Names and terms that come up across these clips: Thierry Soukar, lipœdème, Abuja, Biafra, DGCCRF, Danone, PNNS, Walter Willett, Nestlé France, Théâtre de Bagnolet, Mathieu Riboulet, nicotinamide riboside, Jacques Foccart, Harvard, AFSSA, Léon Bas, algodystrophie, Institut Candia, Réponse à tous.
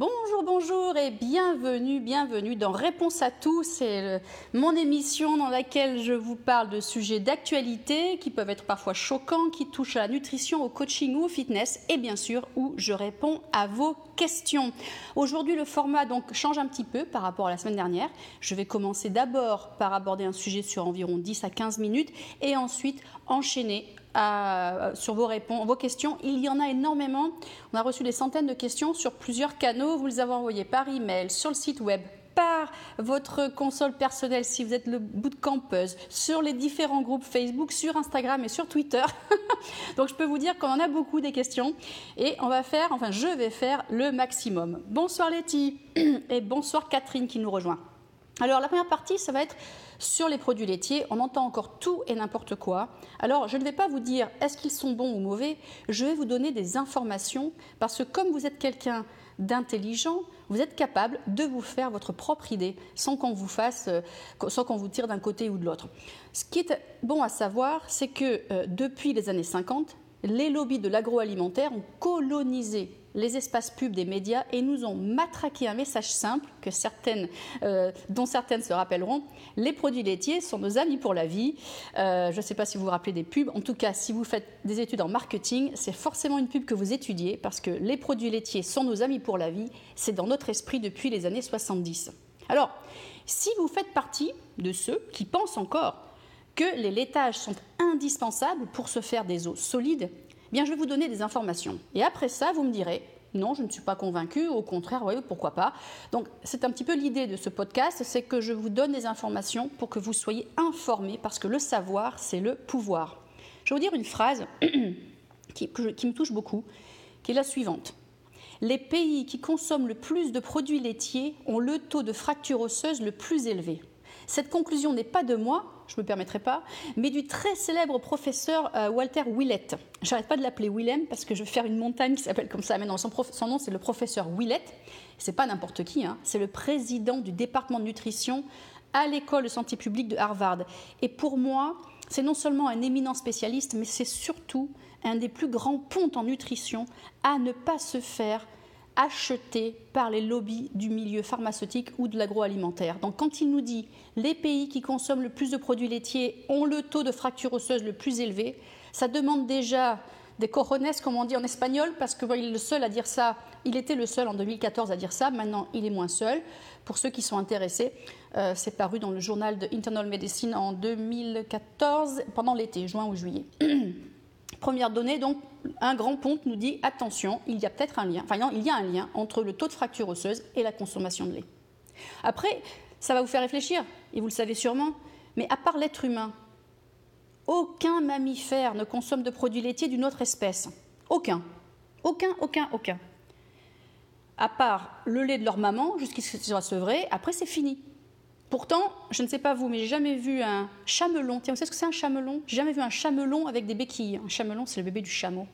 Bonjour, bonjour et bienvenue dans Réponse à tous. C'est mon émission dans laquelle je vous parle de sujets d'actualité qui peuvent être parfois choquants, qui touchent à la nutrition, au coaching ou au fitness et bien sûr où je réponds à vos questions. Aujourd'hui, le format donc change un petit peu par rapport à la semaine dernière. Je vais commencer d'abord par aborder un sujet sur environ 10 à 15 minutes et ensuite enchaîner sur vos questions. Il y en a énormément. On a reçu des centaines de questions sur plusieurs canaux. Vous les avez envoyées par email, sur le site web, par votre console personnelle si vous êtes le bootcampeuse, sur les différents groupes Facebook, sur Instagram et sur Twitter. Donc je peux vous dire qu'on en a beaucoup des questions et je vais faire le maximum. Bonsoir Letty et bonsoir Catherine qui nous rejoint. Alors la première partie, ça va être sur les produits laitiers. On entend encore tout et n'importe quoi. Alors je ne vais pas vous dire est-ce qu'ils sont bons ou mauvais, je vais vous donner des informations parce que comme vous êtes quelqu'un d'intelligent, vous êtes capable de vous faire votre propre idée sans qu'on vous tire d'un côté ou de l'autre. Ce qui est bon à savoir, c'est que depuis les années 50, les lobbies de l'agroalimentaire ont colonisé les espaces pubs des médias et nous ont matraqué un message simple que dont certaines se rappelleront. Les produits laitiers sont nos amis pour la vie. Je ne sais pas si vous vous rappelez des pubs. En tout cas, si vous faites des études en marketing, c'est forcément une pub que vous étudiez parce que les produits laitiers sont nos amis pour la vie. C'est dans notre esprit depuis les années 70. Alors, si vous faites partie de ceux qui pensent encore que les laitages sont indispensables pour se faire des os solides, bien, je vais vous donner des informations. Et après ça, vous me direz, non, je ne suis pas convaincue, au contraire, oui, pourquoi pas. Donc, c'est un petit peu l'idée de ce podcast, c'est que je vous donne des informations pour que vous soyez informés, parce que le savoir, c'est le pouvoir. Je vais vous dire une phrase qui me touche beaucoup, qui est la suivante. Les pays qui consomment le plus de produits laitiers ont le taux de fracture osseuse le plus élevé. Cette conclusion n'est pas de moi, je ne me permettrai pas, mais du très célèbre professeur Walter Willett. Je n'arrête pas de l'appeler Willem parce que je vais faire une montagne qui s'appelle comme ça. Mais non, son nom, c'est le professeur Willett. Ce n'est pas n'importe qui, hein. C'est le président du département de nutrition à l'école de santé publique de Harvard. Et pour moi, c'est non seulement un éminent spécialiste, mais c'est surtout un des plus grands pontes en nutrition à ne pas se faire acheté par les lobbies du milieu pharmaceutique ou de l'agroalimentaire. Donc quand il nous dit « les pays qui consomment le plus de produits laitiers ont le taux de fracture osseuse le plus élevé », ça demande déjà des cojones, comme on dit en espagnol, parce qu'il est le seul à dire ça. Il était le seul en 2014 à dire ça, maintenant il est moins seul. Pour ceux qui sont intéressés, c'est paru dans le Journal of Internal Medicine en 2014, pendant l'été, juin ou juillet. Première donnée, donc, un grand ponte nous dit, attention, il y a un lien entre le taux de fracture osseuse et la consommation de lait. Après, ça va vous faire réfléchir, et vous le savez sûrement, mais à part l'être humain, aucun mammifère ne consomme de produits laitiers d'une autre espèce. Aucun. À part le lait de leur maman, jusqu'à ce qu'il soit sevré, après c'est fini. Pourtant, je ne sais pas vous, mais j'ai jamais vu un chamelon. Tiens, vous savez ce que c'est un chamelon ? J'ai jamais vu un chamelon avec des béquilles. Un chamelon, c'est le bébé du chameau.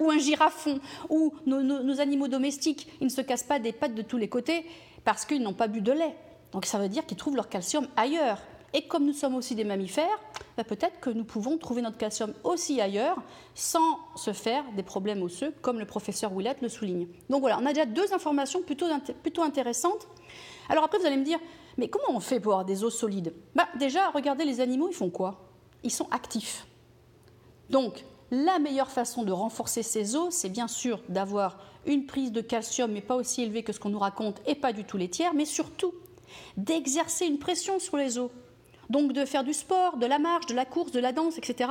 Ou un girafon, ou nos animaux domestiques. Ils ne se cassent pas des pattes de tous les côtés parce qu'ils n'ont pas bu de lait. Donc ça veut dire qu'ils trouvent leur calcium ailleurs. Et comme nous sommes aussi des mammifères, peut-être que nous pouvons trouver notre calcium aussi ailleurs sans se faire des problèmes osseux, comme le professeur Willett le souligne. Donc voilà, on a déjà deux informations plutôt intéressantes. Alors après, vous allez me dire, mais comment on fait pour avoir des os solides ? Déjà, regardez les animaux, ils font quoi ? Ils sont actifs. Donc, la meilleure façon de renforcer ces os, c'est bien sûr d'avoir une prise de calcium, mais pas aussi élevée que ce qu'on nous raconte, et pas du tout laitière, mais surtout d'exercer une pression sur les os. Donc, de faire du sport, de la marche, de la course, de la danse, etc.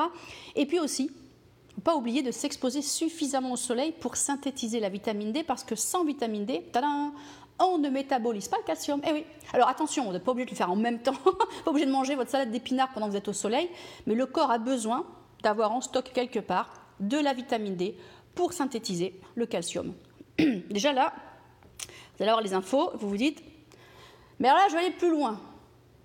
Et puis aussi, pas oublier de s'exposer suffisamment au soleil pour synthétiser la vitamine D, parce que sans vitamine D, tadam, on ne métabolise pas le calcium. Eh oui. Alors attention, vous n'êtes pas obligé de le faire en même temps, pas obligé de manger votre salade d'épinards pendant que vous êtes au soleil, mais le corps a besoin d'avoir en stock quelque part de la vitamine D pour synthétiser le calcium. Déjà là, vous allez avoir les infos, vous vous dites, mais alors là, je vais aller plus loin.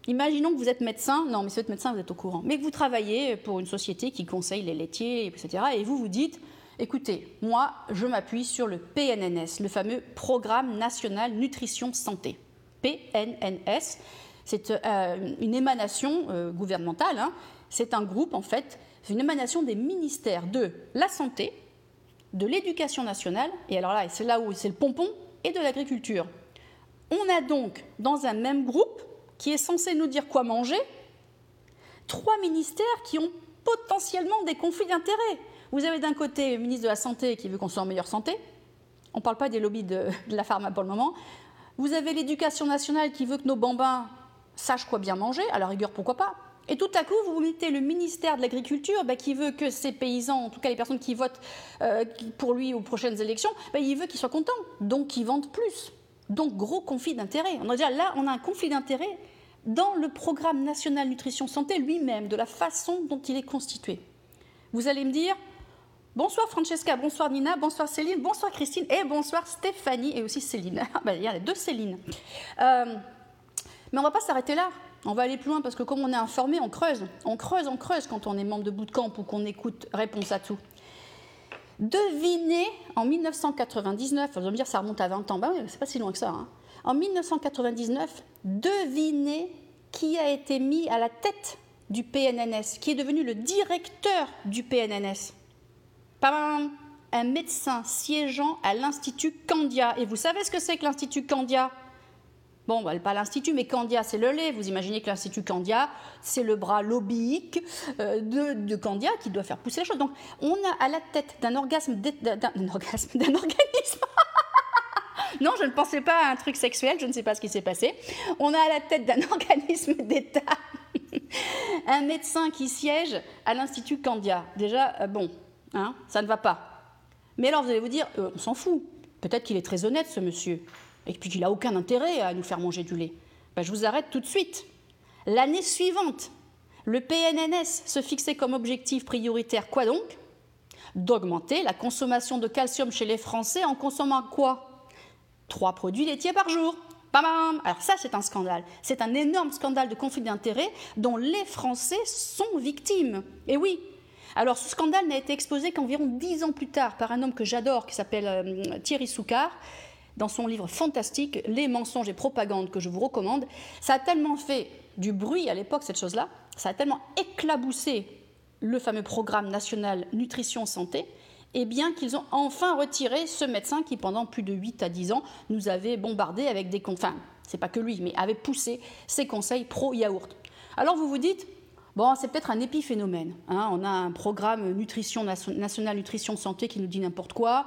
Imaginons que vous êtes médecin, non mais si vous êtes médecin, vous êtes au courant, mais que vous travaillez pour une société qui conseille les laitiers, etc. Et vous vous dites, écoutez, moi, je m'appuie sur le PNNS, le fameux Programme National Nutrition Santé. PNNS, c'est une émanation gouvernementale, hein. C'est un groupe, en fait, c'est une émanation des ministères de la Santé, de l'Éducation nationale, et alors là, c'est là où c'est le pompon, et de l'agriculture. On a donc, dans un même groupe, qui est censé nous dire quoi manger, trois ministères qui ont potentiellement des conflits d'intérêts. Vous avez d'un côté le ministre de la Santé qui veut qu'on soit en meilleure santé. On ne parle pas des lobbies de la pharma pour le moment. Vous avez l'Éducation nationale qui veut que nos bambins sachent quoi bien manger. À la rigueur, pourquoi pas? Et tout à coup, vous mettez le ministère de l'Agriculture qui veut que ces paysans, en tout cas les personnes qui votent pour lui aux prochaines élections, il veut qu'ils soient contents, donc qu'ils vendent plus. Donc gros conflit d'intérêts. On va dire là, on a un conflit d'intérêts dans le programme national nutrition santé lui-même, de la façon dont il est constitué. Vous allez me dire, bonsoir Francesca, bonsoir Nina, bonsoir Céline, bonsoir Christine et bonsoir Stéphanie et aussi Céline. Il y a deux Céline. Mais on ne va pas s'arrêter là. On va aller plus loin parce que comme on est informé, on creuse quand on est membre de bootcamp ou qu'on écoute Réponse à tout. Devinez, en 1999, vous allez me dire ça remonte à 20 ans, oui, c'est pas si loin que ça. En 1999, devinez qui a été mis à la tête du PNNS, qui est devenu le directeur du PNNS. Un médecin siégeant à l'Institut Candia. Et vous savez ce que c'est que l'Institut Candia ? Bon, pas l'Institut, mais Candia, c'est le lait. Vous imaginez que l'Institut Candia, c'est le bras lobbyiste de Candia qui doit faire pousser les choses. Donc, on a à la tête d'un organisme. Non, je ne pensais pas à un truc sexuel, je ne sais pas ce qui s'est passé. On a à la tête d'un organisme d'État un médecin qui siège à l'Institut Candia. Déjà, ça ne va pas. Mais alors, vous allez vous dire, on s'en fout. Peut-être qu'il est très honnête, ce monsieur. Et puis qu'il n'a aucun intérêt à nous faire manger du lait. Je vous arrête tout de suite. L'année suivante, le PNNS se fixait comme objectif prioritaire quoi donc ? D'augmenter la consommation de calcium chez les Français en consommant quoi ? 3 produits laitiers par jour. Bam ! Alors ça, c'est un scandale. C'est un énorme scandale de conflit d'intérêts dont les Français sont victimes. Et oui. Alors ce scandale n'a été exposé qu'environ 10 ans plus tard par un homme que j'adore qui s'appelle Thierry Soukar. Dans son livre fantastique, Les mensonges et propagandes, que je vous recommande, ça a tellement fait du bruit à l'époque, cette chose-là, ça a tellement éclaboussé le fameux programme national nutrition santé, eh bien qu'ils ont enfin retiré ce médecin qui, pendant plus de 8 à 10 ans, nous avait bombardé avec des conseils, c'est pas que lui, mais avait poussé ses conseils pro-yaourt. Alors vous vous dites, c'est peut-être un épiphénomène, on a un programme national nutrition santé qui nous dit n'importe quoi.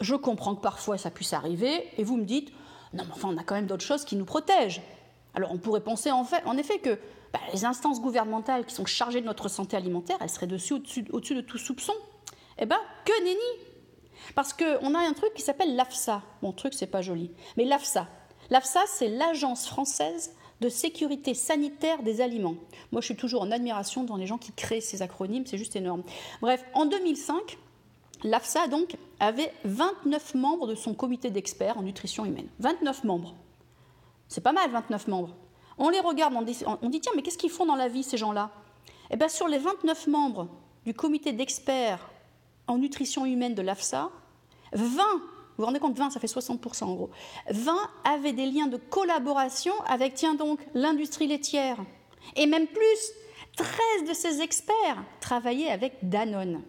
Je comprends que parfois ça puisse arriver et vous me dites « Non mais enfin on a quand même d'autres choses qui nous protègent ». Alors on pourrait penser en effet que les instances gouvernementales qui sont chargées de notre santé alimentaire, elles seraient au-dessus de tout soupçon. Que nenni ! Parce qu'on a un truc qui s'appelle l'AFSSA. Bon truc c'est pas joli, mais l'AFSSA c'est l'Agence française de sécurité sanitaire des aliments. Moi je suis toujours en admiration devant les gens qui créent ces acronymes, c'est juste énorme. Bref, en 2005, l'AFSSA, donc, avait 29 membres de son comité d'experts en nutrition humaine. 29 membres. C'est pas mal, 29 membres. On les regarde, on dit, tiens, mais qu'est-ce qu'ils font dans la vie, ces gens-là ? Sur les 29 membres du comité d'experts en nutrition humaine de l'AFSSA, 20, vous vous rendez compte, 20, ça fait 60% en gros, 20 avaient des liens de collaboration avec, tiens donc, l'industrie laitière. Et même plus, 13 de ces experts travaillaient avec Danone.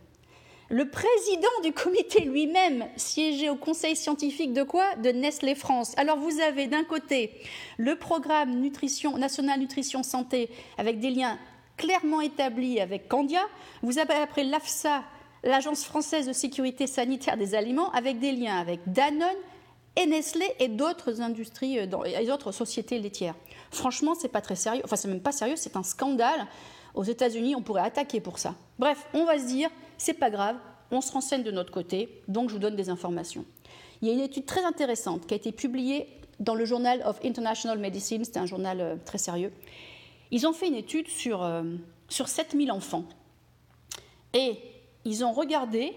Le président du comité lui-même siégeait au conseil scientifique de quoi ? De Nestlé France. Alors vous avez d'un côté le programme national nutrition santé avec des liens clairement établis avec Candia. Vous avez après l'AFSSA, l'Agence française de sécurité sanitaire des aliments, avec des liens avec Danone et Nestlé et d'autres industries et d'autres sociétés laitières. Franchement, c'est pas très sérieux. Enfin, c'est même pas sérieux, c'est un scandale. Aux États-Unis, on pourrait attaquer pour ça. Bref, on va se dire, c'est pas grave, on se renseigne de notre côté, donc je vous donne des informations. Il y a une étude très intéressante qui a été publiée dans le Journal of Internal Medicine, c'est un journal très sérieux. Ils ont fait une étude sur 7000 enfants et ils ont regardé,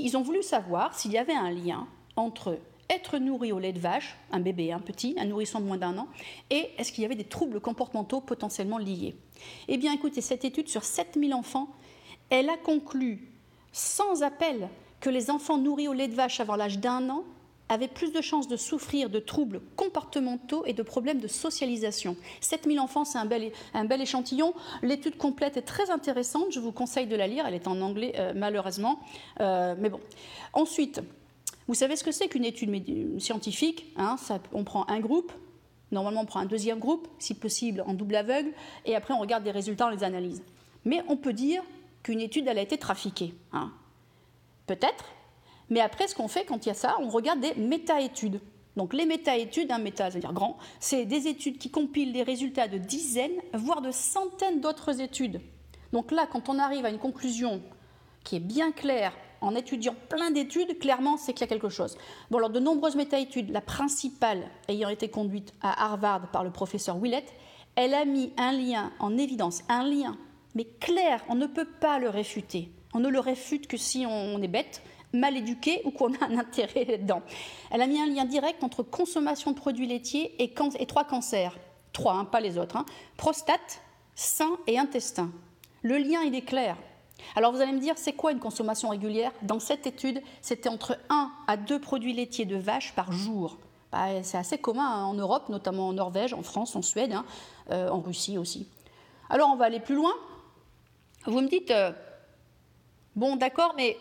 ils ont voulu savoir s'il y avait un lien entre être nourri au lait de vache, un bébé, un petit, un nourrisson de moins d'un an, et est-ce qu'il y avait des troubles comportementaux potentiellement liés ? Eh bien, écoutez, cette étude sur 7000 enfants, elle a conclu, sans appel, que les enfants nourris au lait de vache avant l'âge d'un an avaient plus de chances de souffrir de troubles comportementaux et de problèmes de socialisation. 7000 enfants, c'est un bel échantillon. L'étude complète est très intéressante, je vous conseille de la lire, elle est en anglais malheureusement, mais bon. Ensuite, Vous savez ce que c'est qu'une étude scientifique, hein, ça, on prend un groupe, normalement on prend un deuxième groupe, si possible en double aveugle, et après on regarde des résultats, on les analyse. Mais on peut dire qu'une étude, elle a été trafiquée. Hein. Peut-être, mais après ce qu'on fait quand il y a ça, on regarde des méta-études. Donc les méta-études, hein, méta, c'est-à-dire grand, c'est des études qui compilent les résultats de dizaines, voire de centaines d'autres études. Donc là, quand on arrive à une conclusion qui est bien claire, en étudiant plein d'études, clairement, c'est qu'il y a quelque chose. Bon, alors de nombreuses méta-études, la principale ayant été conduite à Harvard par le professeur Willett, elle a mis un lien en évidence, un lien, mais clair, on ne peut pas le réfuter. On ne le réfute que si on est bête, mal éduqué ou qu'on a un intérêt là-dedans. Elle a mis un lien direct entre consommation de produits laitiers et trois cancers. Trois, hein, pas les autres. Hein. Prostate, sein et intestin. Le lien, il est clair. Alors vous allez me dire, c'est quoi une consommation régulière? Dans cette étude, c'était entre 1 à 2 produits laitiers de vache par jour. Bah, c'est assez commun hein, en Europe, notamment en Norvège, en France, en Suède, hein, en Russie aussi. Alors on va aller plus loin. Vous me dites, bon d'accord, mais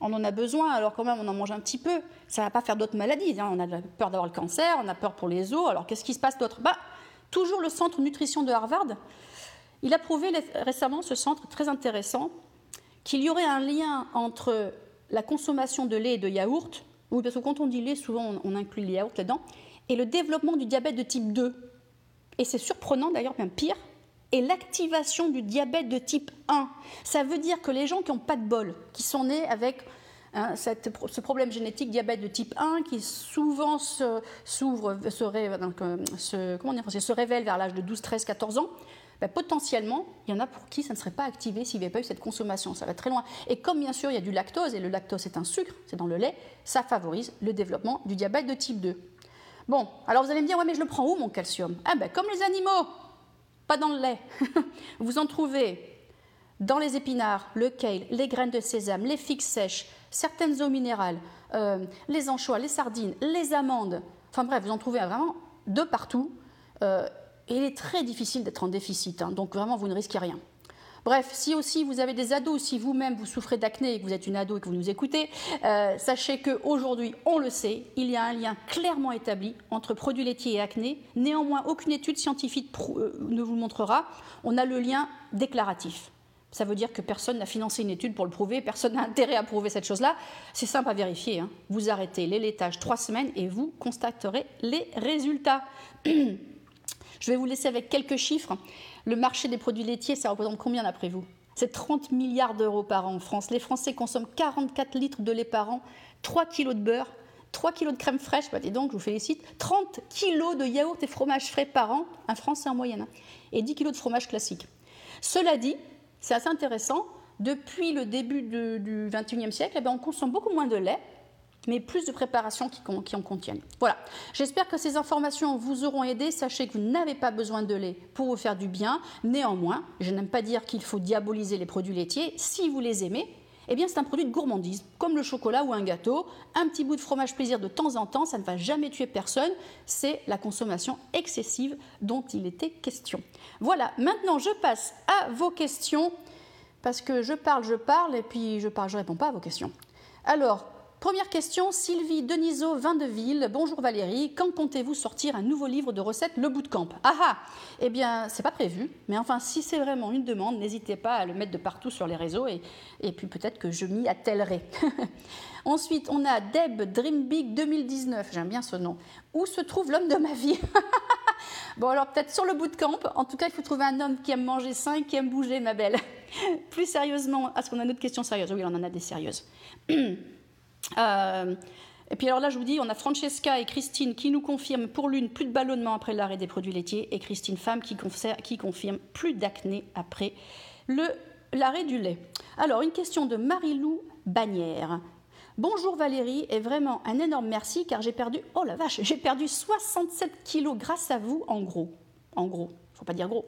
on en a besoin, alors quand même on en mange un petit peu. Ça ne va pas faire d'autres maladies, hein. On a peur d'avoir le cancer, on a peur pour les os, alors qu'est-ce qui se passe d'autre? Bah, toujours le centre nutrition de Harvard, il a prouvé récemment, ce centre très intéressant, qu'il y aurait un lien entre la consommation de lait et de yaourt, oui, parce que quand on dit lait, souvent on inclut les yaourts là-dedans, et le développement du diabète de type 2. Et c'est surprenant d'ailleurs, bien pire, et l'activation du diabète de type 1. Ça veut dire que les gens qui n'ont pas de bol, qui sont nés avec hein, ce problème génétique, diabète de type 1, qui souvent se révèle vers l'âge de 12, 13, 14 ans, ben, potentiellement, il y en a pour qui ça ne serait pas activé s'il n'y avait pas eu cette consommation. Ça va très loin. Et comme bien sûr il y a du lactose, et le lactose est un sucre, c'est dans le lait, ça favorise le développement du diabète de type 2. Bon, alors vous allez me dire, ouais mais je le prends où mon calcium? Ah ben comme les animaux, pas dans le lait. Vous en trouvez dans les épinards, le kale, les graines de sésame, les figues sèches, certaines eaux minérales, les anchois, les sardines, les amandes. Enfin bref, vous en trouvez vraiment de partout. Et il est très difficile d'être en déficit, hein, donc vraiment vous ne risquez rien. Bref, si aussi vous avez des ados, si vous-même vous souffrez d'acné et que vous êtes une ado et que vous nous écoutez, sachez qu'aujourd'hui, on le sait, il y a un lien clairement établi entre produits laitiers et acné. Néanmoins, aucune étude scientifique ne vous le montrera. On a le lien déclaratif. Ça veut dire que personne n'a financé une étude pour le prouver, personne n'a intérêt à prouver cette chose-là. C'est simple à vérifier, hein. Vous arrêtez les laitages 3 semaines et vous constaterez les résultats. Je vais vous laisser avec quelques chiffres. Le marché des produits laitiers, ça représente combien d'après vous? C'est 30 milliards d'euros par an en France. Les Français consomment 44 litres de lait par an, 3 kilos de beurre, 3 kilos de crème fraîche, bah dis donc, je vous félicite, 30 kilos de yaourt et fromage frais par an, un Français en moyenne, hein, et 10 kilos de fromage classique. Cela dit, c'est assez intéressant, depuis le début du XXIe siècle, eh bien, on consomme beaucoup moins de lait, mais plus de préparations qui en contiennent. Voilà, j'espère que ces informations vous auront aidé. Sachez que vous n'avez pas besoin de lait pour vous faire du bien. Néanmoins, je n'aime pas dire qu'il faut diaboliser les produits laitiers. Si vous les aimez, eh bien c'est un produit de gourmandise, comme le chocolat ou un gâteau. Un petit bout de fromage plaisir de temps en temps, ça ne va jamais tuer personne. C'est la consommation excessive dont il était question. Voilà, maintenant je passe à vos questions, parce que je parle, et puis je réponds pas à vos questions. Alors, première question, Sylvie Denisot, Vindeville. Bonjour Valérie, quand comptez-vous sortir un nouveau livre de recettes, Le Bootcamp? Ah ah, eh bien, c'est pas prévu, mais enfin, si c'est vraiment une demande, n'hésitez pas à le mettre de partout sur les réseaux et puis peut-être que je m'y attellerai. Ensuite, on a Deb Dream Big 2019, j'aime bien ce nom. Où se trouve l'homme de ma vie? Bon, alors peut-être sur le bootcamp. En tout cas, il faut trouver un homme qui aime manger sain et qui aime bouger, ma belle. Plus sérieusement, est-ce qu'on a une autre question sérieuse? Oui, on en a des sérieuses. Et puis alors là je vous dis, on a Francesca et Christine qui nous confirment pour l'une plus de ballonnement après l'arrêt des produits laitiers, et Christine Femme qui confirme plus d'acné après l'arrêt du lait. Alors une question de Marie-Lou Bagnères. Bonjour Valérie, et vraiment un énorme merci, car j'ai perdu, oh la vache, j'ai perdu 67 kilos grâce à vous en gros, faut pas dire gros,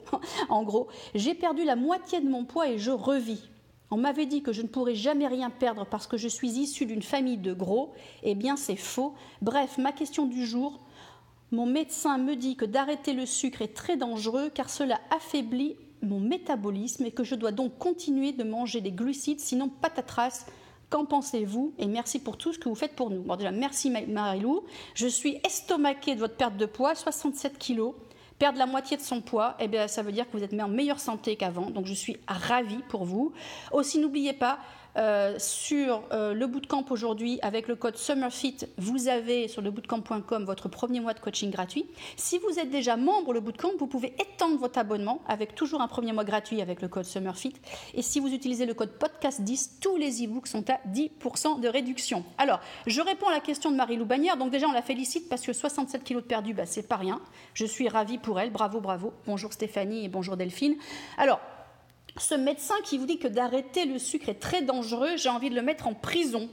en gros, j'ai perdu la moitié de mon poids et je revis. On m'avait dit que je ne pourrais jamais rien perdre parce que je suis issue d'une famille de gros. Eh bien, c'est faux. Bref, ma question du jour, mon médecin me dit que d'arrêter le sucre est très dangereux car cela affaiblit mon métabolisme et que je dois donc continuer de manger des glucides, sinon patatras. Qu'en pensez-vous? Et merci pour tout ce que vous faites pour nous. Bon, déjà, merci Marie-Lou. Je suis estomaquée de votre perte de poids, 67 kilos. Perdre la moitié de son poids, eh bien, ça veut dire que vous êtes en meilleure santé qu'avant. Donc, je suis ravie pour vous. Aussi, n'oubliez pas, sur le bootcamp aujourd'hui, avec le code SummerFit, vous avez sur le bootcamp.com votre premier mois de coaching gratuit. Si vous êtes déjà membre le bootcamp, vous pouvez étendre votre abonnement avec toujours un premier mois gratuit avec le code SummerFit. Et si vous utilisez le code podcast10, tous les e-books sont à 10% de réduction. Alors, je réponds à la question de Marie-Lou Bagnères. Donc déjà, on la félicite parce que 67 kilos de perdu, bah, c'est pas rien. Je suis ravie pour elle. Bravo, bravo. Bonjour Stéphanie et bonjour Delphine. Alors, ce médecin qui vous dit que d'arrêter le sucre est très dangereux, j'ai envie de le mettre en prison.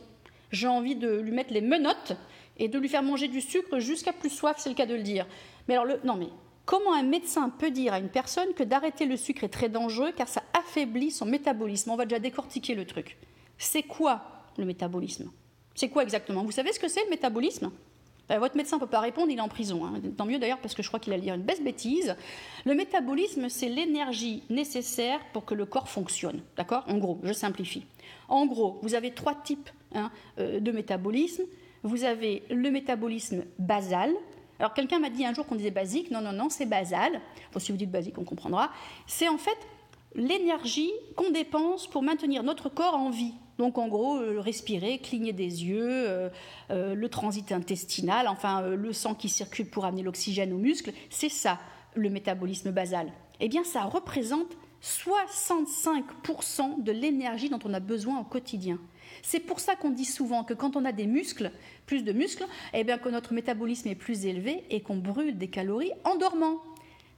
J'ai envie de lui mettre les menottes et de lui faire manger du sucre jusqu'à plus soif, c'est le cas de le dire. Mais alors, non mais, comment un médecin peut dire à une personne que d'arrêter le sucre est très dangereux car ça affaiblit son métabolisme? On va déjà décortiquer le truc. C'est quoi le métabolisme? C'est quoi exactement? Vous savez ce que c'est le métabolisme? Votre médecin ne peut pas répondre, il est en prison. Hein. Tant mieux d'ailleurs, parce que je crois qu'il allait dire une bêtise. Le métabolisme, c'est l'énergie nécessaire pour que le corps fonctionne. D'accord? En gros, je simplifie. En gros, vous avez trois types de métabolisme. Vous avez le métabolisme basal. Alors, quelqu'un m'a dit un jour qu'on disait basique. Non, non, non, c'est basal. Bon, si vous dites basique, on comprendra. C'est en fait l'énergie qu'on dépense pour maintenir notre corps en vie. Donc, en gros, respirer, cligner des yeux, le transit intestinal, enfin, le sang qui circule pour amener l'oxygène aux muscles, c'est ça, le métabolisme basal. Eh bien, ça représente 65% de l'énergie dont on a besoin au quotidien. C'est pour ça qu'on dit souvent que quand on a des muscles, plus de muscles, eh bien, que notre métabolisme est plus élevé et qu'on brûle des calories en dormant.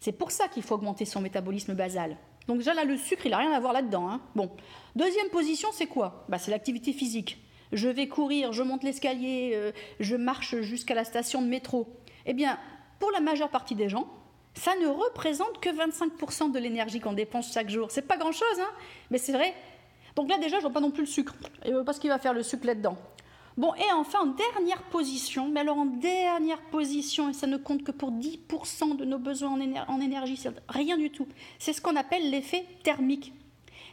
C'est pour ça qu'il faut augmenter son métabolisme basal. Donc déjà là, le sucre, il n'a rien à voir là-dedans. Hein. Bon. Deuxième position, c'est quoi? Bah, c'est l'activité physique. Je vais courir, je monte l'escalier, je marche jusqu'à la station de métro. Eh bien, pour la majeure partie des gens, ça ne représente que 25% de l'énergie qu'on dépense chaque jour. C'est pas grand-chose, hein, mais c'est vrai. Donc là, déjà, je ne vois pas non plus le sucre. Et parce qu'il va faire le sucre là-dedans. Bon, et enfin, en dernière position, mais alors en dernière position, et ça ne compte que pour 10% de nos besoins en énergie, c'est rien du tout, c'est ce qu'on appelle l'effet thermique.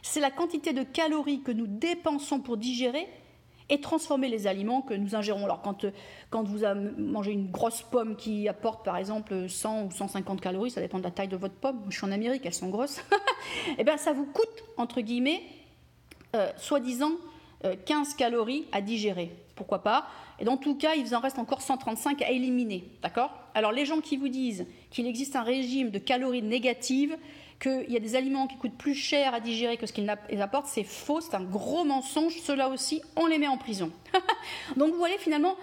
C'est la quantité de calories que nous dépensons pour digérer et transformer les aliments que nous ingérons. Alors, quand vous mangez une grosse pomme qui apporte, par exemple, 100 ou 150 calories, ça dépend de la taille de votre pomme, je suis en Amérique, elles sont grosses, et bien ça vous coûte, entre guillemets, soi-disant, 15 calories à digérer, pourquoi pas. Et dans tout cas, il vous en reste encore 135 à éliminer, d'accord? Alors les gens qui vous disent qu'il existe un régime de calories négatives, qu'il y a des aliments qui coûtent plus cher à digérer que ce qu'ils apportent, c'est faux, c'est un gros mensonge. Ceux-là aussi, on les met en prison. Donc vous voyez finalement,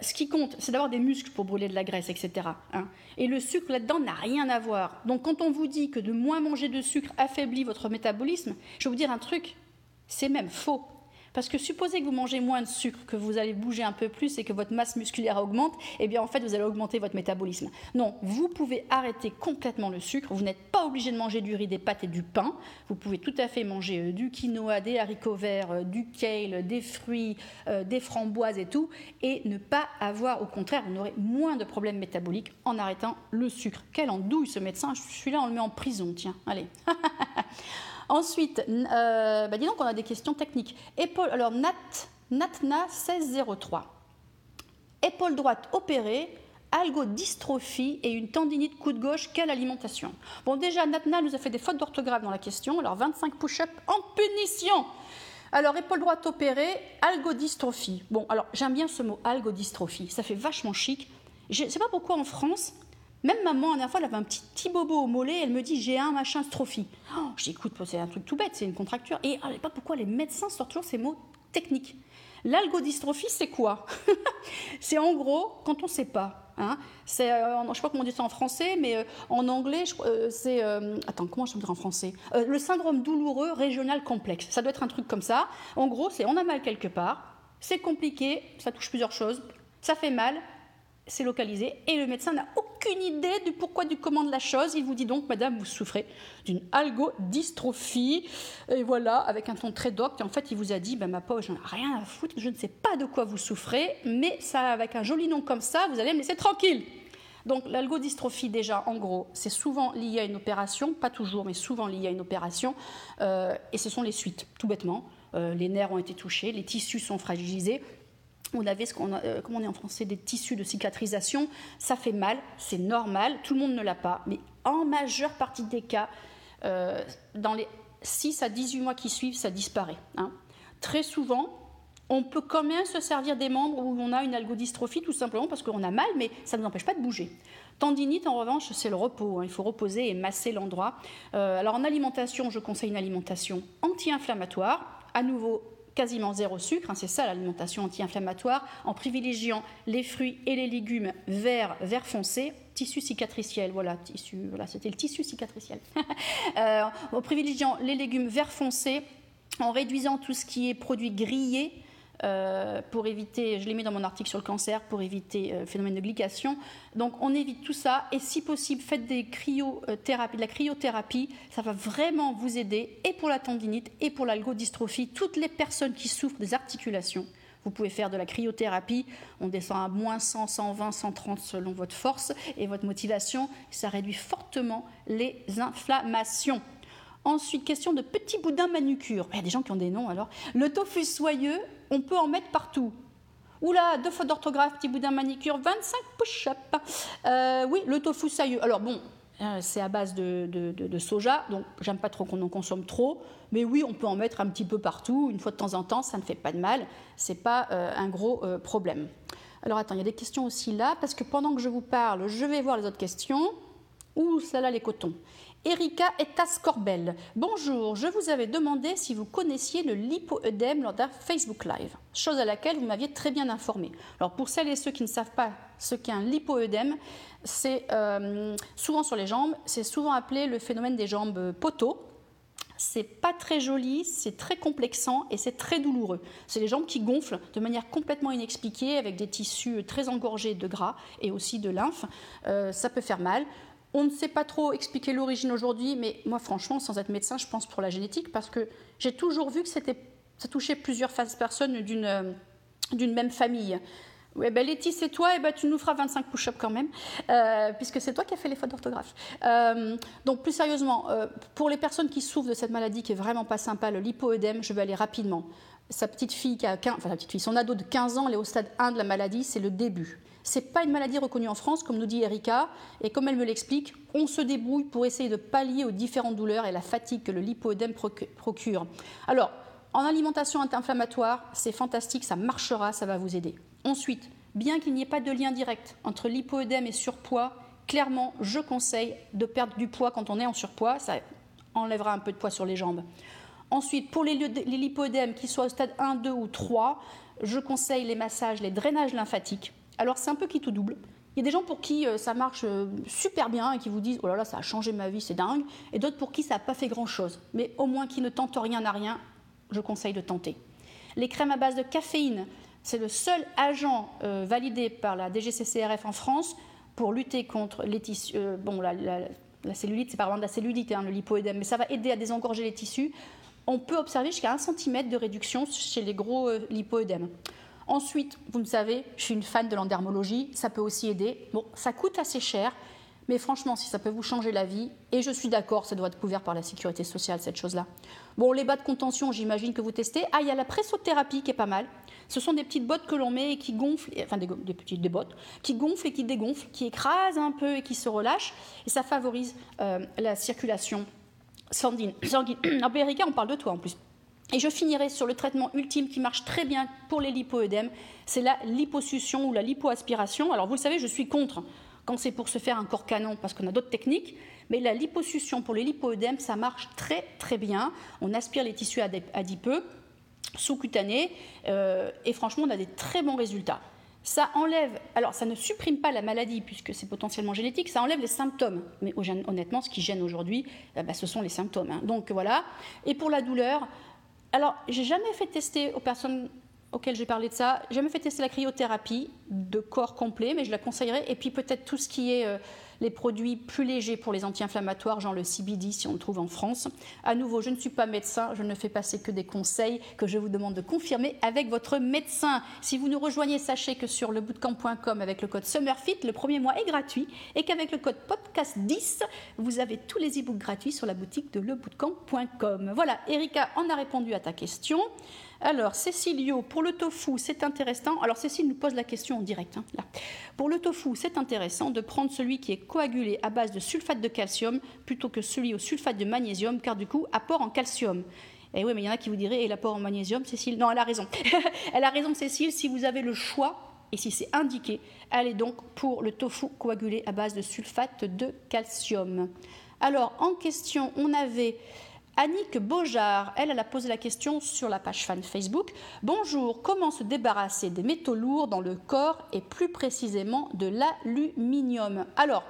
ce qui compte, c'est d'avoir des muscles pour brûler de la graisse, etc. Hein. Et le sucre là-dedans n'a rien à voir. Donc quand on vous dit que de moins manger de sucre affaiblit votre métabolisme, je vais vous dire un truc, c'est même faux. Parce que supposez que vous mangez moins de sucre, que vous allez bouger un peu plus et que votre masse musculaire augmente, eh bien en fait vous allez augmenter votre métabolisme. Non, vous pouvez arrêter complètement le sucre, vous n'êtes pas obligé de manger du riz, des pâtes et du pain, vous pouvez tout à fait manger du quinoa, des haricots verts, du kale, des fruits, des framboises et tout, et ne pas avoir, au contraire, vous aurez moins de problèmes métaboliques en arrêtant le sucre. Quelle andouille ce médecin, celui-là on le met en prison, tiens, allez. Ensuite, bah dis donc, on a des questions techniques. Alors, Natna1603. Épaule droite opérée, algodystrophie et une tendinite coude gauche, quelle alimentation? Bon, déjà, Natna nous a fait des fautes d'orthographe dans la question. Alors, 25 push-ups en punition. Alors, épaule droite opérée, algodystrophie. Bon, alors, j'aime bien ce mot, algodystrophie. Ça fait vachement chic. Je ne sais pas pourquoi en France... Même maman, la dernière fois, elle avait un petit bobo au mollet, elle me dit « j'ai un machin strophie oh, ». Je dis « écoute, c'est un truc tout bête, c'est une contracture ». Et je ne sais pas pourquoi les médecins sortent toujours ces mots techniques. L'algodystrophie, c'est quoi? C'est en gros, quand on ne sait pas. Hein, c'est, je ne sais pas comment on dit ça en français, mais en anglais, c'est… attends, comment je peux dire en français? Le syndrome douloureux régional complexe. Ça doit être un truc comme ça. En gros, c'est on a mal quelque part, c'est compliqué, ça touche plusieurs choses, ça fait mal, c'est localisé et le médecin n'a aucune idée du pourquoi, du comment de la chose. Il vous dit donc, madame, vous souffrez d'une algodystrophie. Et voilà, avec un ton très docte. Et en fait, il vous a dit, bah, ma pauvre, j'en ai rien à foutre, je ne sais pas de quoi vous souffrez, mais ça, avec un joli nom comme ça, vous allez me laisser tranquille. Donc, l'algodystrophie, déjà, en gros, c'est souvent lié à une opération, pas toujours, mais souvent lié à une opération. Et ce sont les suites, tout bêtement. les nerfs ont été touchés, les tissus sont fragilisés. On avait ce qu'on a, comment on est en français, des tissus de cicatrisation. Ça fait mal, c'est normal, tout le monde ne l'a pas. Mais en majeure partie des cas, dans les 6 à 18 mois qui suivent, ça disparaît. Hein. Très souvent, on peut quand même se servir des membres où on a une algodystrophie, tout simplement parce qu'on a mal, mais ça ne nous empêche pas de bouger. Tendinite, en revanche, c'est le repos. Hein. Il faut reposer et masser l'endroit. Alors en alimentation, je conseille une alimentation anti-inflammatoire, à nouveau quasiment zéro sucre, hein, c'est ça l'alimentation anti-inflammatoire, en privilégiant les fruits et les légumes verts, vert foncé, tissu cicatriciel, voilà c'était le tissu cicatriciel, en privilégiant les légumes verts foncés, en réduisant tout ce qui est produits grillés, pour éviter, je l'ai mis dans mon article sur le cancer, pour éviter le phénomène de glycation. Donc on évite tout ça et si possible faites de la cryothérapie, ça va vraiment vous aider et pour la tendinite et pour l'algodystrophie. Toutes les personnes qui souffrent des articulations, vous pouvez faire de la cryothérapie, on descend à moins 100, 120, 130 selon votre force et votre motivation, ça réduit fortement les inflammations. Ensuite, question de petits boudins manucure. Il y a des gens qui ont des noms alors. Le tofu soyeux, on peut en mettre partout. Oula, 2 fautes d'orthographe, petit boudin manucure, 25 push-ups. Oui, le tofu soyeux. Alors bon, c'est à base de soja, donc j'aime pas trop qu'on en consomme trop. Mais oui, on peut en mettre un petit peu partout, une fois de temps en temps, ça ne fait pas de mal. C'est pas un gros problème. Alors attends, il y a des questions aussi là, parce que pendant que je vous parle, je vais voir les autres questions. Ouh, celle-là, les cotons. Erika Etas-Corbel. Bonjour, je vous avais demandé si vous connaissiez le lipœdème lors d'un Facebook Live, chose à laquelle vous m'aviez très bien informé. Alors pour celles et ceux qui ne savent pas ce qu'est un lipœdème, c'est souvent sur les jambes, c'est souvent appelé le phénomène des jambes poteaux. C'est pas très joli, c'est très complexant et c'est très douloureux. C'est les jambes qui gonflent de manière complètement inexpliquée avec des tissus très engorgés de gras et aussi de lymphe. Ça peut faire mal. On ne sait pas trop expliquer l'origine aujourd'hui, mais moi, franchement, sans être médecin, je pense pour la génétique, parce que j'ai toujours vu que ça touchait plusieurs personnes d'une même famille. Ouais, ben, Letty, c'est toi, et ben, tu nous feras 25 push-ups quand même, puisque c'est toi qui as fait les fautes d'orthographe. Donc, plus sérieusement, pour les personnes qui souffrent de cette maladie qui est vraiment pas sympa, le lipœdème, je vais aller rapidement. Sa petite fille, son ado de 15 ans, elle est au stade 1 de la maladie, c'est le début. Ce n'est pas une maladie reconnue en France, comme nous dit Erika, et comme elle me l'explique, on se débrouille pour essayer de pallier aux différentes douleurs et la fatigue que le lipœdème procure. Alors, en alimentation anti-inflammatoire, c'est fantastique, ça marchera, ça va vous aider. Ensuite, bien qu'il n'y ait pas de lien direct entre lipœdème et surpoids, clairement, je conseille de perdre du poids quand on est en surpoids, ça enlèvera un peu de poids sur les jambes. Ensuite, pour les lipœdèmes, qu'ils soient au stade 1, 2 ou 3, je conseille les massages, les drainages lymphatiques. Alors, c'est un peu qui tout double. Il y a des gens pour qui ça marche super bien et qui vous disent « Oh là là, ça a changé ma vie, c'est dingue ». Et d'autres pour qui ça n'a pas fait grand-chose. Mais au moins qui ne tentent rien à rien, je conseille de tenter. Les crèmes à base de caféine, c'est le seul agent validé par la DGCCRF en France pour lutter contre les tissus... la cellulite, c'est par exemple la cellulite, hein, le lipœdème, mais ça va aider à désengorger les tissus. On peut observer jusqu'à 1 cm de réduction chez les gros lipœdèmes. Ensuite, vous me savez, je suis une fan de l'endermologie, ça peut aussi aider. Bon, ça coûte assez cher, mais franchement, si ça peut vous changer la vie, et je suis d'accord, ça doit être couvert par la sécurité sociale, cette chose-là. Bon, les bas de contention, j'imagine que vous testez. Ah, il y a la pressothérapie qui est pas mal. Ce sont des petites bottes que l'on met et qui gonflent, enfin des bottes, qui gonflent et qui dégonflent, qui écrasent un peu et qui se relâchent, et ça favorise la circulation. Sandrine. Erika, on parle de toi en plus. Et je finirai sur le traitement ultime qui marche très bien pour les lipœdèmes, c'est la liposuction ou la lipoaspiration. Alors vous le savez, je suis contre quand c'est pour se faire un corps canon parce qu'on a d'autres techniques, mais la liposuction pour les lipœdèmes, ça marche très très bien. On aspire les tissus adipeux, sous-cutanés, et franchement on a des très bons résultats. Ça enlève, alors ça ne supprime pas la maladie puisque c'est potentiellement génétique, ça enlève les symptômes. Mais honnêtement, ce qui gêne aujourd'hui, ce sont les symptômes. Hein. Donc voilà. Et pour la douleur, alors j'ai jamais fait tester aux personnes auquel j'ai parlé de ça. J'ai jamais fait tester la cryothérapie de corps complet, mais je la conseillerais. Et puis peut-être tout ce qui est les produits plus légers pour les anti-inflammatoires, genre le CBD si on le trouve en France. À nouveau, je ne suis pas médecin, je ne fais passer que des conseils que je vous demande de confirmer avec votre médecin. Si vous nous rejoignez, sachez que sur lebootcamp.com avec le code SummerFit, le premier mois est gratuit et qu'avec le code podcast10, vous avez tous les e-books gratuits sur la boutique de lebootcamp.com. Voilà, Erika, on a répondu à ta question. Alors, Cécilio, pour le tofu, c'est intéressant. Alors, Cécile nous pose la question en direct. Hein, là. Pour le tofu, c'est intéressant de prendre celui qui est coagulé à base de sulfate de calcium plutôt que celui au sulfate de magnésium, car du coup, apport en calcium. Et oui, mais il y en a qui vous diraient, et l'apport en magnésium, Cécile? Non, elle a raison. Elle a raison, Cécile, si vous avez le choix et si c'est indiqué, allez donc pour le tofu coagulé à base de sulfate de calcium. Alors, en question, on avait... Annick Beaujard, elle a posé la question sur la page fan Facebook. Bonjour, comment se débarrasser des métaux lourds dans le corps et plus précisément de l'aluminium? Alors,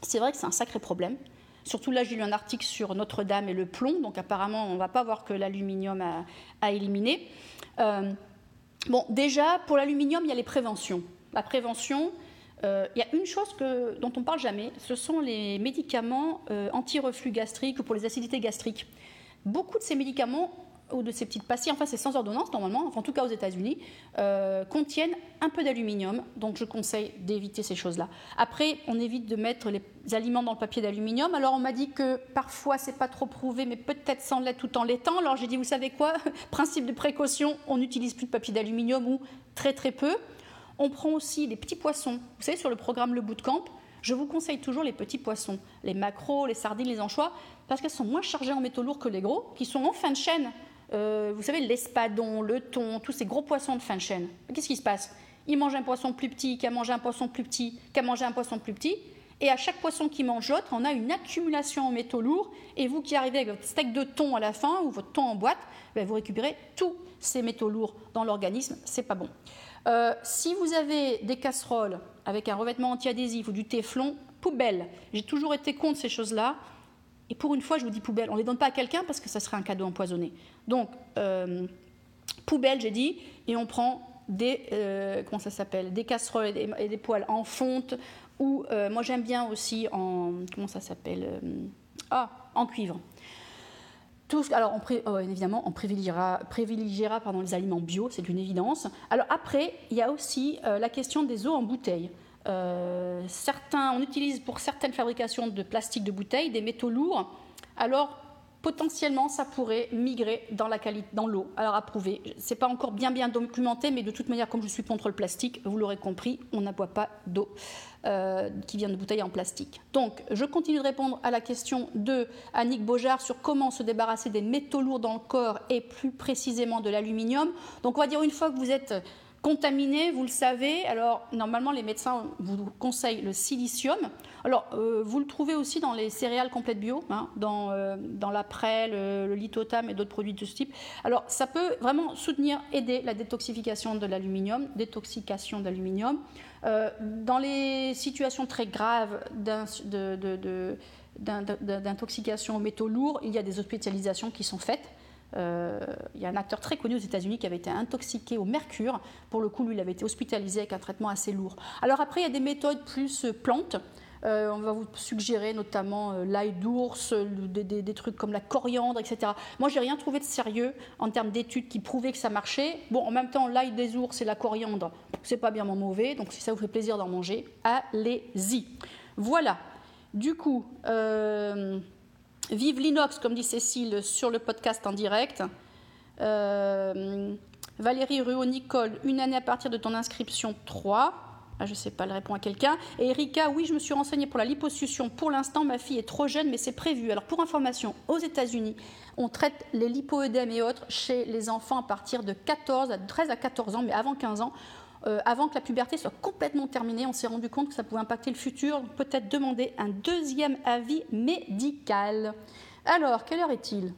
c'est vrai que c'est un sacré problème. Surtout là, j'ai lu un article sur Notre-Dame et le plomb, donc apparemment, on ne va pas voir que l'aluminium à éliminer. Bon, déjà, pour l'aluminium, il y a les préventions. La prévention, il y a une chose dont on ne parle jamais, ce sont les médicaments anti-reflux gastrique ou pour les acidités gastriques. Beaucoup de ces médicaments ou de ces petites pastilles, enfin c'est sans ordonnance normalement, enfin, en tout cas aux États-Unis, contiennent un peu d'aluminium, donc je conseille d'éviter ces choses-là. Après, on évite de mettre les aliments dans le papier d'aluminium. Alors on m'a dit que parfois c'est pas trop prouvé, mais peut-être sans l'être tout en l'étant. Alors j'ai dit, vous savez quoi, principe de précaution, on n'utilise plus de papier d'aluminium ou très très peu. On prend aussi des petits poissons. Vous savez, sur le programme Le Bootcamp, je vous conseille toujours les petits poissons, les maquereaux, les sardines, les anchois, parce qu'elles sont moins chargées en métaux lourds que les gros, qui sont en fin de chaîne. Vous savez, l'espadon, le thon, tous ces gros poissons de fin de chaîne. Qu'est-ce qui se passe? Ils mangent un poisson plus petit, qui a mangé un poisson plus petit, qui a mangé un poisson plus petit, et à chaque poisson qui mange l'autre, on a une accumulation en métaux lourds, et vous qui arrivez avec votre steak de thon à la fin, ou votre thon en boîte, ben vous récupérez tous ces métaux lourds dans l'organisme, c'est pas bon. Si vous avez des casseroles avec un revêtement anti-adhésif ou du téflon, poubelle. J'ai toujours été contre ces choses-là. Et pour une fois, je vous dis poubelle. On ne les donne pas à quelqu'un parce que ça serait un cadeau empoisonné. Donc, poubelle, j'ai dit, et on prend des casseroles et des poêles en fonte. Ou moi, j'aime bien aussi en cuivre. Alors, évidemment, on privilégiera les aliments bio, c'est une évidence. Alors après, il y a aussi la question des eaux en bouteille. On utilise pour certaines fabrications de plastique de bouteille des métaux lourds. Alors, potentiellement, ça pourrait migrer dans l'eau. Alors, à prouver. Ce n'est pas encore bien documenté, mais de toute manière, comme je suis contre le plastique, vous l'aurez compris, on ne boit pas d'eau qui vient de bouteilles en plastique. Donc, je continue de répondre à la question de Annick Beaujard sur comment se débarrasser des métaux lourds dans le corps et plus précisément de l'aluminium. Donc, on va dire une fois que vous êtes contaminé, vous le savez, alors normalement les médecins vous conseillent le silicium. Alors vous le trouvez aussi dans les céréales complètes bio, hein, dans la prêle, le lithotam et d'autres produits de ce type. Alors ça peut vraiment aider la détoxification de l'aluminium. Dans les situations très graves d'intoxication aux métaux lourds, il y a des hospitalisations qui sont faites. Il y a un acteur très connu aux États-Unis qui avait été intoxiqué au mercure. Pour le coup, lui, il avait été hospitalisé avec un traitement assez lourd. Alors après, il y a des méthodes plus plantes. On va vous suggérer notamment l'ail d'ours, des trucs comme la coriandre, etc. Moi, j'ai rien trouvé de sérieux en termes d'études qui prouvaient que ça marchait. Bon, en même temps, l'ail des ours et la coriandre, c'est pas bien mauvais. Donc, si ça vous fait plaisir d'en manger, allez-y. Voilà. Du coup... Vive l'inox, comme dit Cécile, sur le podcast en direct. Valérie Ruot-Nicole, une année à partir de ton inscription 3. Ah, je ne sais pas, elle répond à quelqu'un. Et Erika, oui, je me suis renseignée pour la liposuction. Pour l'instant, ma fille est trop jeune, mais c'est prévu. Alors, pour information, aux États-Unis, on traite les lipœdèmes et autres chez les enfants à partir de 13 à 14 ans, mais avant 15 ans. Avant que la puberté soit complètement terminée, on s'est rendu compte que ça pouvait impacter le futur, donc peut-être demander un deuxième avis médical. Alors, quelle heure est-il?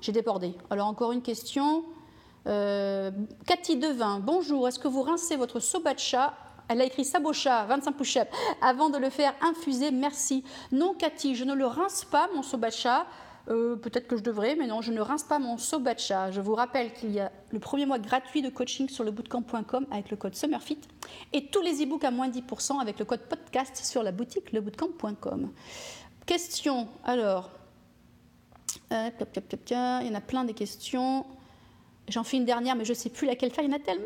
J'ai débordé. Alors, encore une question. Cathy Devin, bonjour, est-ce que vous rincez votre sobatcha? Elle a écrit sabocha, 25 push-ups, avant de le faire infuser, merci. Non, Cathy, je ne le rince pas, mon sobatcha. peut-être que je devrais, mais non, je ne rince pas mon Sobacha. Je vous rappelle qu'il y a le premier mois gratuit de coaching sur le bootcamp.com avec le code SummerFit et tous les e-books à moins 10% avec le code podcast sur la boutique lebootcamp.com. Question, alors, il y en a plein des questions. J'en fais une dernière, mais je ne sais plus laquelle faire, il y en a tellement.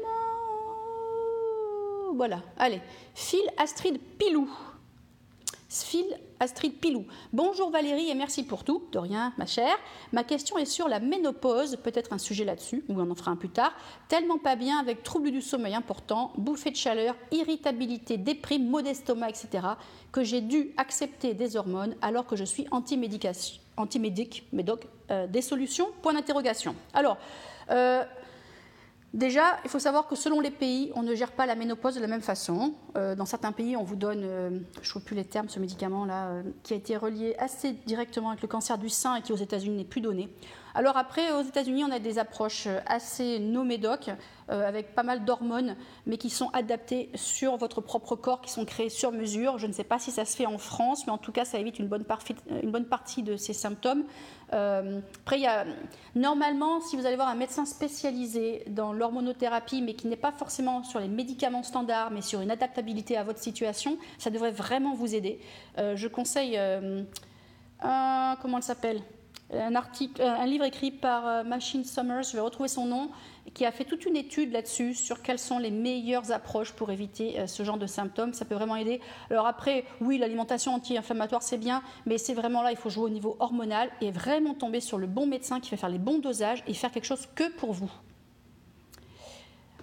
Voilà, allez. Phil Astrid Pilou. Bonjour Valérie et merci pour tout. De rien, ma chère. Ma question est sur la ménopause, peut-être un sujet là-dessus, ou on en fera un plus tard. Tellement pas bien avec troubles du sommeil importants, bouffées de chaleur, irritabilité, déprime, maux d'estomac, etc. que j'ai dû accepter des hormones alors que je suis anti-médoc, des solutions, point d'interrogation. Alors, déjà, il faut savoir que selon les pays, on ne gère pas la ménopause de la même façon. Dans certains pays, on vous donne, je ne trouve plus les termes, ce médicament-là, qui a été relié assez directement avec le cancer du sein et qui aux États-Unis n'est plus donné. Alors après, aux États-Unis, on a des approches assez no-médoc, avec pas mal d'hormones, mais qui sont adaptées sur votre propre corps, qui sont créées sur mesure. Je ne sais pas si ça se fait en France, mais en tout cas, ça évite une bonne partie de ces symptômes. Après, il y a, normalement, si vous allez voir un médecin spécialisé dans l'hormonothérapie, mais qui n'est pas forcément sur les médicaments standards, mais sur une adaptabilité à votre situation, ça devrait vraiment vous aider. Je conseille, comment elle s'appelle ? Un livre écrit par Machine Summers, je vais retrouver son nom, qui a fait toute une étude là-dessus sur quelles sont les meilleures approches pour éviter ce genre de symptômes. Ça peut vraiment aider. Alors après, oui, l'alimentation anti-inflammatoire, c'est bien, mais c'est vraiment là, il faut jouer au niveau hormonal et vraiment tomber sur le bon médecin qui va faire les bons dosages et faire quelque chose que pour vous.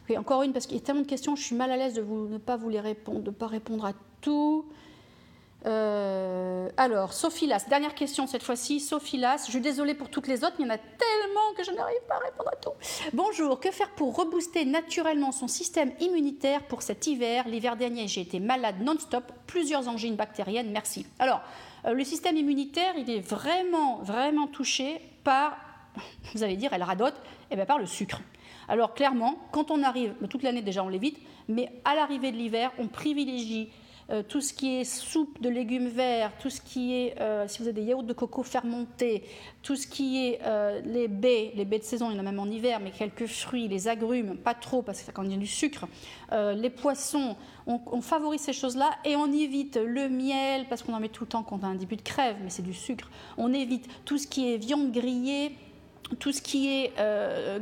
Okay, encore une, parce qu'il y a tellement de questions, je suis mal à l'aise de ne pas répondre à tout. Alors, Sophie Lass, dernière question cette fois-ci. Sophie Lass, je suis désolée pour toutes les autres, mais il y en a tellement que je n'arrive pas à répondre à tout. Bonjour, que faire pour rebooster naturellement son système immunitaire pour cet hiver ? L'hiver dernier, j'ai été malade non-stop, plusieurs angines bactériennes, merci. Alors, le système immunitaire, il est vraiment, vraiment touché par, vous allez dire, elle radote, et bien par le sucre. Alors clairement, quand on arrive, toute l'année déjà on l'évite, mais à l'arrivée de l'hiver, on privilégie tout ce qui est soupe de légumes verts, tout ce qui est, si vous avez des yaourts de coco fermentés, tout ce qui est les baies de saison, il y en a même en hiver, mais quelques fruits, les agrumes, pas trop parce que ça contient du sucre, les poissons, on favorise ces choses-là et on évite le miel parce qu'on en met tout le temps quand on a un début de crève, mais c'est du sucre. On évite tout ce qui est viande grillée, tout ce qui est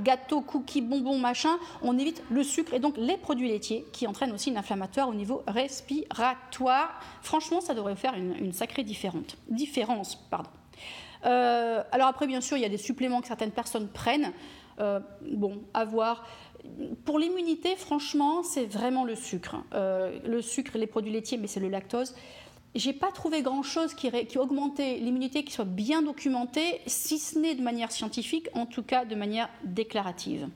gâteau, cookies, bonbons, machin, on évite le sucre et donc les produits laitiers qui entraînent aussi une inflammatoire au niveau respiratoire. Franchement, ça devrait faire une sacrée différence. Alors après, bien sûr, il y a des suppléments que certaines personnes prennent. Bon, à voir. Pour l'immunité, franchement, c'est vraiment le sucre. Le sucre et les produits laitiers, mais c'est le lactose. Je n'ai pas trouvé grand-chose qui augmentait l'immunité, qui soit bien documentée, si ce n'est de manière scientifique, en tout cas de manière déclarative.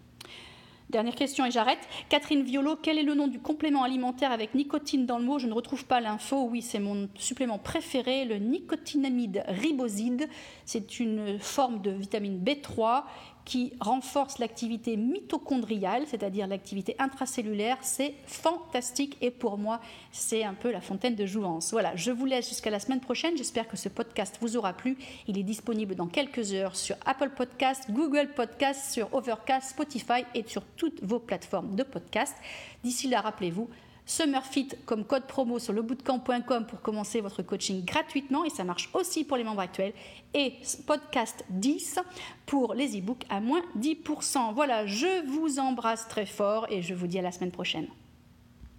Dernière question et j'arrête. Catherine Violo, quel est le nom du complément alimentaire avec nicotine dans le mot ? Je ne retrouve pas l'info. Oui, c'est mon supplément préféré, le nicotinamide riboside. C'est une forme de vitamine B3 qui renforce l'activité mitochondriale, c'est-à-dire l'activité intracellulaire. C'est fantastique et pour moi, c'est un peu la fontaine de jouvence. Voilà, je vous laisse jusqu'à la semaine prochaine. J'espère que ce podcast vous aura plu. Il est disponible dans quelques heures sur Apple Podcasts, Google Podcasts, sur Overcast, Spotify et sur toutes vos plateformes de podcast. D'ici là, rappelez-vous, SummerFit comme code promo sur lebootcamp.com pour commencer votre coaching gratuitement et ça marche aussi pour les membres actuels et podcast 10 pour les e-books à moins 10%. Voilà, je vous embrasse très fort et je vous dis à la semaine prochaine.